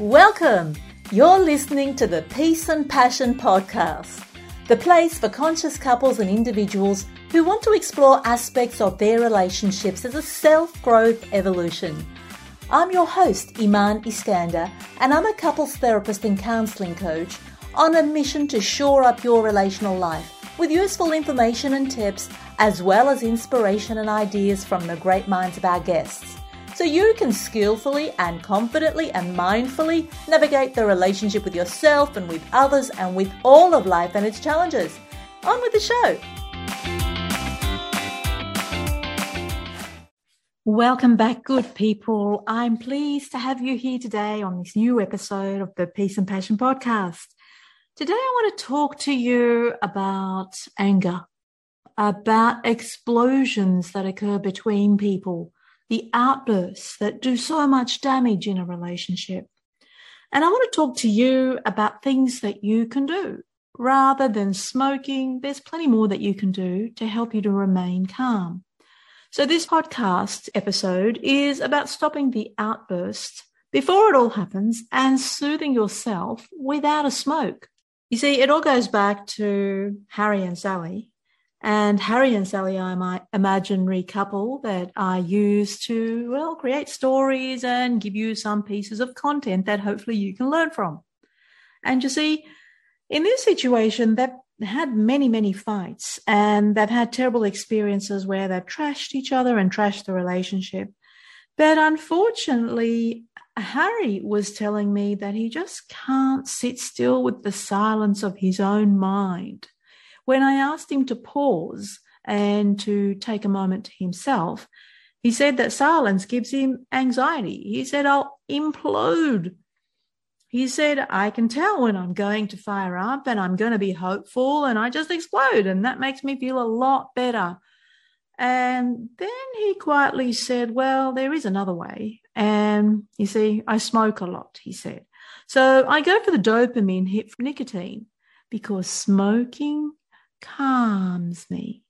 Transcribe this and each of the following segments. Welcome! You're listening to the Peace and Passion Podcast, the place for conscious couples and individuals who want to explore aspects of their relationships as a self-growth evolution. I'm your host, Iman Iskander, and I'm a couples therapist and counselling coach on a mission to shore up your relational life with useful information and tips, as well as inspiration and ideas from the great minds of our guests, so you can skillfully and confidently and mindfully navigate the relationship with yourself and with others and with all of life and its challenges. On with the show. Welcome back, good people. I'm pleased to have you here today on this new episode of the Peace and Passion Podcast. Today, I want to talk to you about anger, about explosions that occur between people, the outbursts that do so much damage in a relationship. And I want to talk to you about things that you can do. Rather than smoking, there's plenty more that you can do to help you to remain calm. So this podcast episode is about stopping the outbursts before it all happens and soothing yourself without a smoke. You see, it all goes back to Harry and Sally. And Harry and Sally are my imaginary couple that I use to, well, create stories and give you some pieces of content that hopefully you can learn from. And you see, in this situation, they've had many, many fights, and they've had terrible experiences where they've trashed each other and trashed the relationship. But unfortunately, Harry was telling me that he just can't sit still with the silence of his own mind. When I asked him to pause and to take a moment to himself, he said that silence gives him anxiety. He said, "I'll implode." He said, "I can tell when I'm going to fire up and I'm going to be hopeful and I just explode, and that makes me feel a lot better." And then he quietly said, "Well, there is another way. And you see, I smoke a lot," he said. "So I go for the dopamine hit from nicotine because smoking calms me."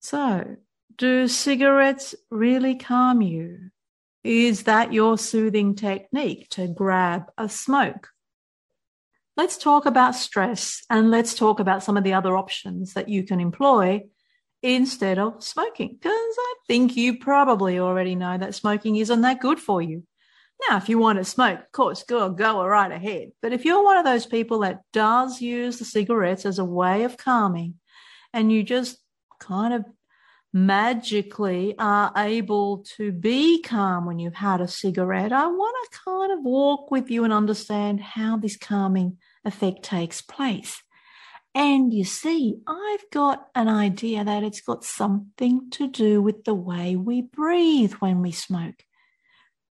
So do cigarettes really calm you? Is that your soothing technique, to grab a smoke? Let's talk about stress, and let's talk about some of the other options that you can employ instead of smoking, because I think you probably already know that smoking isn't that good for you. Now, if you want to smoke, of course, go right ahead. But if you're one of those people that does use the cigarettes as a way of calming, and you just kind of magically are able to be calm when you've had a cigarette, I want to kind of walk with you and understand how this calming effect takes place. And you see, I've got an idea that it's got something to do with the way we breathe when we smoke.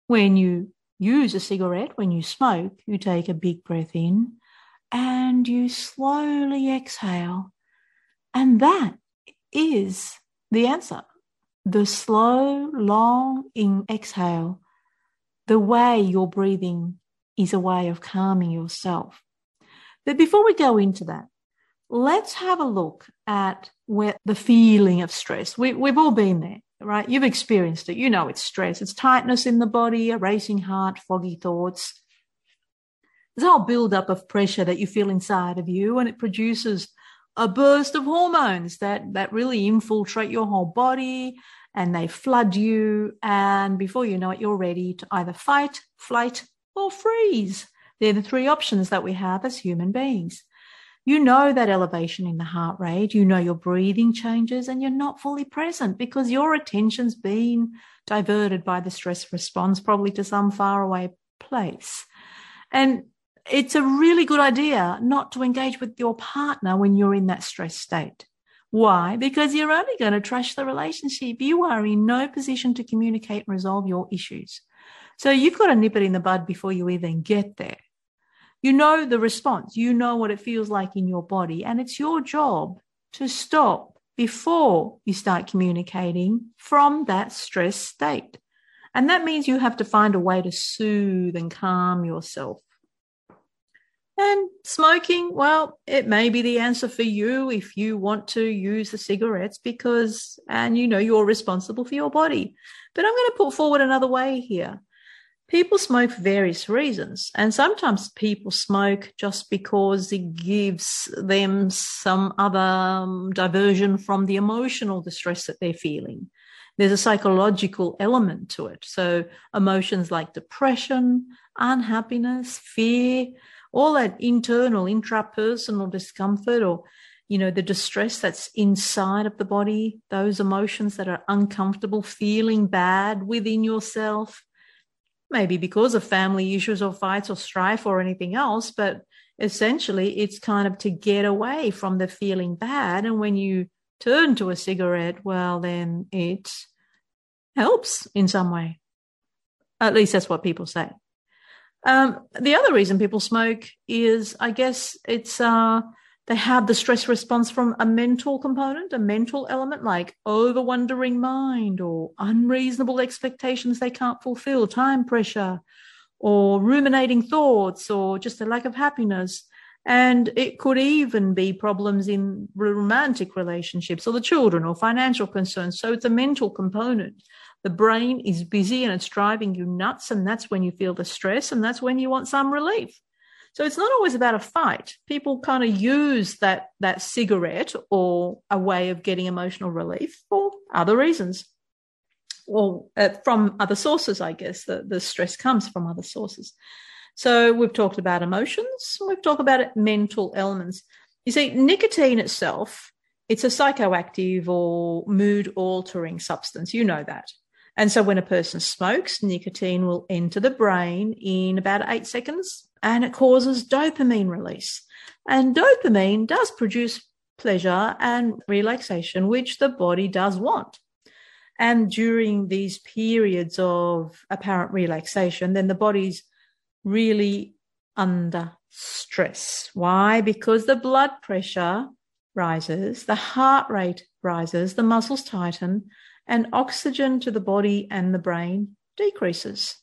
When you use a cigarette, when you smoke, you take a big breath in and you slowly exhale. And that is the answer. The slow, long exhale, the way you're breathing is a way of calming yourself. But before we go into that, let's have a look at where the feeling of stress. We've all been there, right? You've experienced it. You know it's stress. It's tightness in the body, a racing heart, foggy thoughts. There's a whole buildup of pressure that you feel inside of you, and it produces a burst of hormones that really infiltrate your whole body, and they flood you. And before you know it, you're ready to either fight, flight, or freeze. They're the three options that we have as human beings. You know that elevation in the heart rate, you know your breathing changes, and you're not fully present because your attention's been diverted by the stress response, probably to some faraway place. And it's a really good idea not to engage with your partner when you're in that stress state. Why? Because you're only going to trash the relationship. You are in no position to communicate and resolve your issues. So you've got to nip it in the bud before you even get there. You know the response. You know what it feels like in your body. And it's your job to stop before you start communicating from that stress state. And that means you have to find a way to soothe and calm yourself. And smoking, well, it may be the answer for you if you want to use the cigarettes because, and you know, you're responsible for your body. But I'm going to put forward another way here. People smoke for various reasons, and sometimes people smoke just because it gives them some other diversion from the emotional distress that they're feeling. There's a psychological element to it. So emotions like depression, unhappiness, fear, all that internal, intrapersonal discomfort or, you know, the distress that's inside of the body, those emotions that are uncomfortable, feeling bad within yourself, maybe because of family issues or fights or strife or anything else, but essentially it's kind of to get away from the feeling bad. And when you turn to a cigarette, well, then it helps in some way. At least that's what people say. The other reason people smoke is, I guess, it's they have the stress response from a mental component, a mental element like over-wondering mind or unreasonable expectations they can't fulfill, time pressure or ruminating thoughts or just a lack of happiness. And it could even be problems in romantic relationships or the children or financial concerns. So it's a mental component. The brain is busy and it's driving you nuts, and that's when you feel the stress and that's when you want some relief. So it's not always about a fight. People kind of use that cigarette or a way of getting emotional relief for other reasons or from other sources, I guess. The stress comes from other sources. So we've talked about emotions. We've talked about mental elements. You see, nicotine itself, it's a psychoactive or mood-altering substance. You know that. And so when a person smokes, nicotine will enter the brain in about 8 seconds and it causes dopamine release. And dopamine does produce pleasure and relaxation, which the body does want. And during these periods of apparent relaxation, then the body's really under stress. Why? Because the blood pressure rises, the heart rate rises, the muscles tighten, and oxygen to the body and the brain decreases.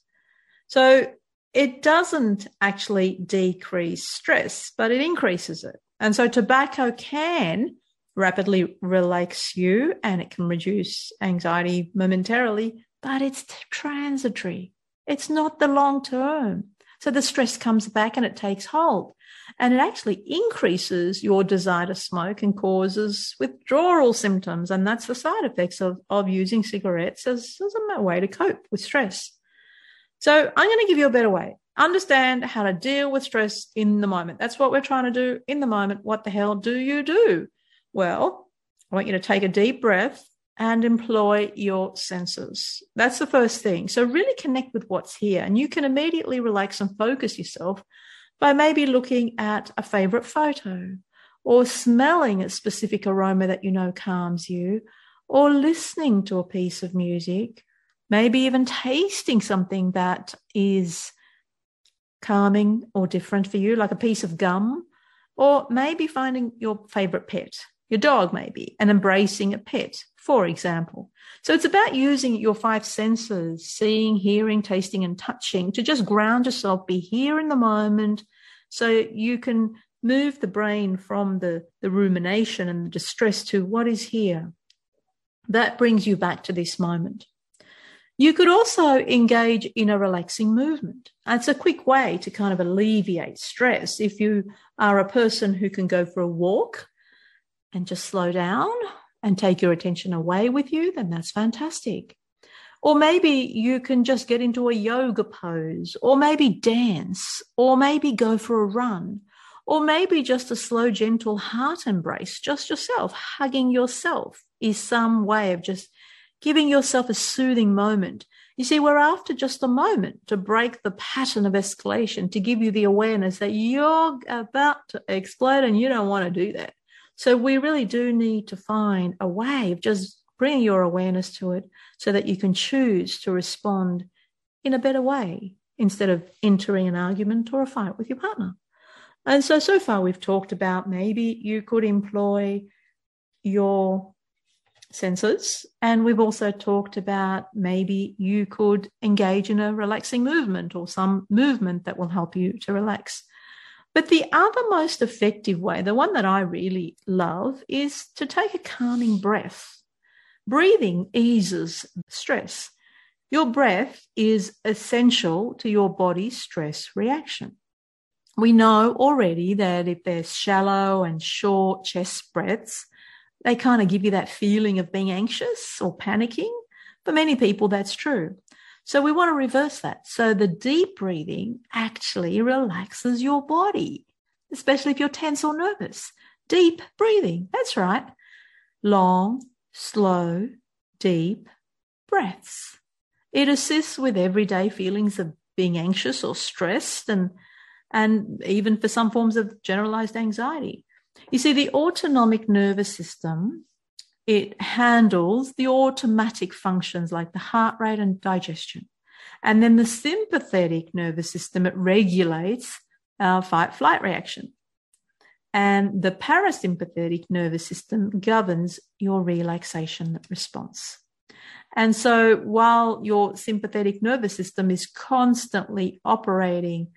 So it doesn't actually decrease stress, but it increases it. And so tobacco can rapidly relax you and it can reduce anxiety momentarily, but it's transitory. It's not the long term. So the stress comes back and it takes hold, and it actually increases your desire to smoke and causes withdrawal symptoms. And that's the side effects of using cigarettes as a way to cope with stress. So I'm going to give you a better way. Understand how to deal with stress in the moment. That's what we're trying to do in the moment. What the hell do you do? Well, I want you to take a deep breath and employ your senses. That's the first thing. So really connect with what's here, and you can immediately relax and focus yourself by maybe looking at a favorite photo or smelling a specific aroma that you know calms you, or listening to a piece of music, maybe even tasting something that is calming or different for you, like a piece of gum, or maybe finding your favorite pet, your dog maybe, and embracing a pet, for example. So it's about using your 5 senses, seeing, hearing, tasting, and touching, to just ground yourself, be here in the moment, so you can move the brain from the rumination and the distress to what is here. That brings you back to this moment. You could also engage in a relaxing movement. It's a quick way to kind of alleviate stress. If you are a person who can go for a walk and just slow down and take your attention away with you, then that's fantastic. Or maybe you can just get into a yoga pose, or maybe dance, or maybe go for a run, or maybe just a slow, gentle heart embrace, just yourself. Hugging yourself is some way of just giving yourself a soothing moment. You see, we're after just a moment to break the pattern of escalation, to give you the awareness that you're about to explode and you don't want to do that. So we really do need to find a way of just bringing your awareness to it so that you can choose to respond in a better way instead of entering an argument or a fight with your partner. And so far we've talked about maybe you could employ your senses, and we've also talked about maybe you could engage in a relaxing movement or some movement that will help you to relax. But the other most effective way, the one that I really love, is to take a calming breath. Breathing eases stress. Your breath is essential to your body's stress reaction. We know already that if they're shallow and short chest breaths, they kind of give you that feeling of being anxious or panicking. For many people, that's true. So we want to reverse that. So the deep breathing actually relaxes your body, especially if you're tense or nervous. Deep breathing, that's right. Long, slow, deep breaths. It assists with everyday feelings of being anxious or stressed and even for some forms of generalized anxiety. You see, the autonomic nervous system, it handles the automatic functions like the heart rate and digestion. And then the sympathetic nervous system, it regulates our fight-flight reaction. And the parasympathetic nervous system governs your relaxation response. And so while your sympathetic nervous system is constantly operating,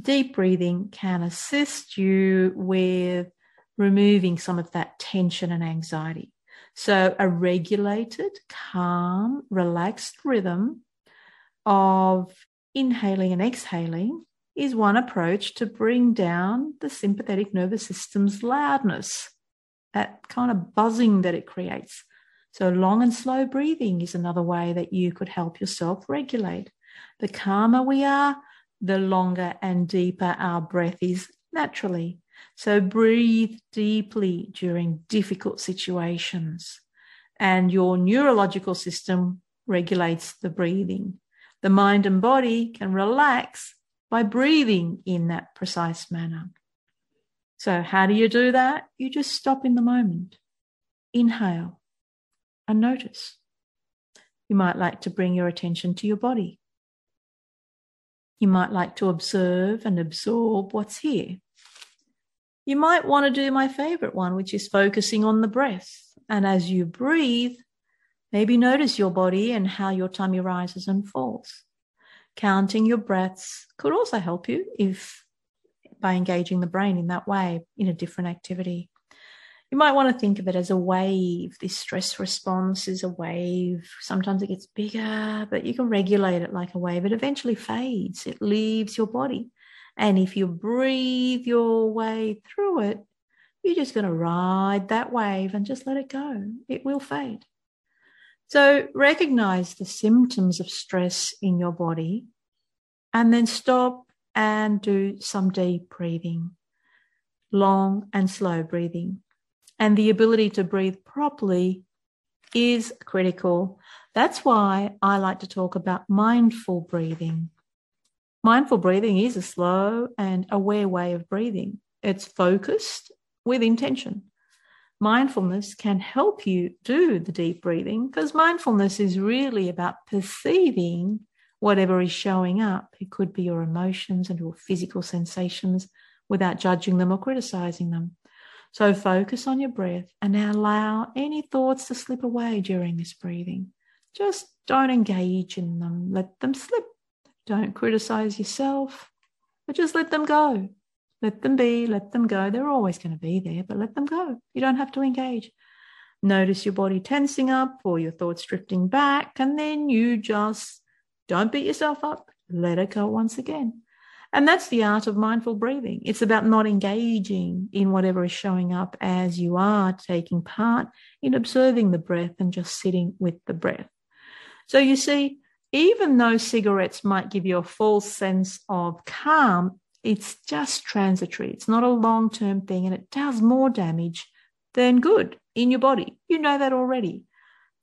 deep breathing can assist you with removing some of that tension and anxiety. So a regulated, calm, relaxed rhythm of inhaling and exhaling is one approach to bring down the sympathetic nervous system's loudness, that kind of buzzing that it creates. So long and slow breathing is another way that you could help yourself regulate. The calmer we are, the longer and deeper our breath is naturally. So breathe deeply during difficult situations. And your neurological system regulates the breathing. The mind and body can relax by breathing in that precise manner. So how do you do that? You just stop in the moment. Inhale. And notice. You might like to bring your attention to your body. You might like to observe and absorb what's here. You might want to do my favorite one, which is focusing on the breath. And as you breathe, maybe notice your body and how your tummy rises and falls. Counting your breaths could also help you if by engaging the brain in that way in a different activity. You might want to think of it as a wave. This stress response is a wave. Sometimes it gets bigger, but you can regulate it like a wave. It eventually fades. It leaves your body. And if you breathe your way through it, you're just going to ride that wave and just let it go. It will fade. So recognize the symptoms of stress in your body and then stop and do some deep breathing, long and slow breathing. And the ability to breathe properly is critical. That's why I like to talk about mindful breathing. Mindful breathing is a slow and aware way of breathing. It's focused with intention. Mindfulness can help you do the deep breathing because mindfulness is really about perceiving whatever is showing up. It could be your emotions and your physical sensations without judging them or criticizing them. So focus on your breath and allow any thoughts to slip away during this breathing. Just don't engage in them. Let them slip. Don't criticize yourself, but just let them go. Let them be, let them go. They're always going to be there, but let them go. You don't have to engage. Notice your body tensing up or your thoughts drifting back, and then you just don't beat yourself up. Let it go once again. And that's the art of mindful breathing. It's about not engaging in whatever is showing up as you are taking part in observing the breath and just sitting with the breath. So you see, even though cigarettes might give you a false sense of calm, it's just transitory. It's not a long-term thing, and it does more damage than good in your body. You know that already.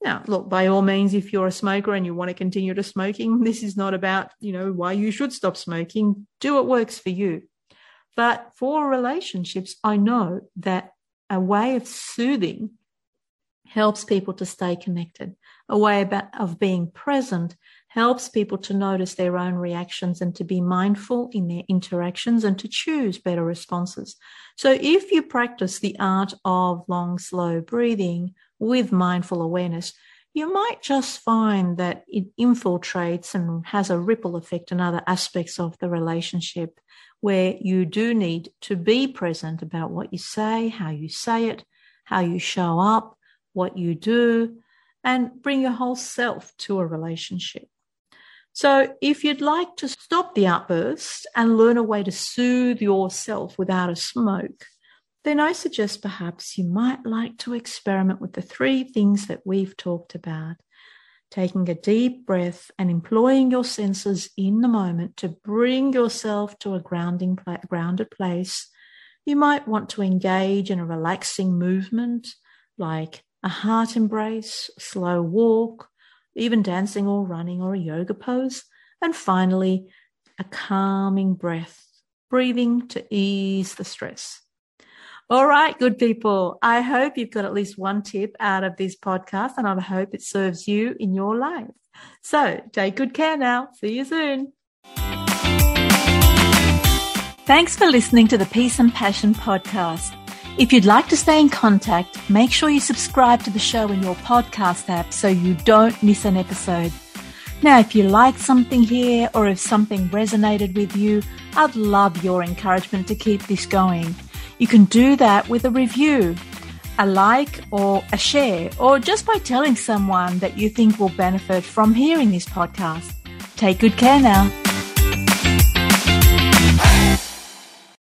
Now, look, by all means, if you're a smoker and you want to continue to smoking, this is not about, why you should stop smoking. Do what works for you. But for relationships, I know that a way of soothing helps people to stay connected. A way of being present helps people to notice their own reactions and to be mindful in their interactions and to choose better responses. So if you practice the art of long, slow breathing with mindful awareness, you might just find that it infiltrates and has a ripple effect in other aspects of the relationship where you do need to be present about what you say, how you say it, how you show up, what you do. and bring your whole self to a relationship. So if you'd like to stop the outburst and learn a way to soothe yourself without a smoke, then I suggest perhaps you might like to experiment with the three things that we've talked about: taking a deep breath and employing your senses in the moment to bring yourself to a grounded place. You might want to engage in a relaxing movement like a heart embrace, slow walk, even dancing or running, or a yoga pose. And finally, a calming breath, breathing to ease the stress. All right, good people, I hope you've got at least one tip out of this podcast, and I hope it serves you in your life. So take good care now. See you soon. Thanks for listening to the Peace and Passion podcast. If you'd like to stay in contact, make sure you subscribe to the show in your podcast app so you don't miss an episode. Now, if you like something here or if something resonated with you, I'd love your encouragement to keep this going. You can do that with a review, a like, or a share, or just by telling someone that you think will benefit from hearing this podcast. Take good care now.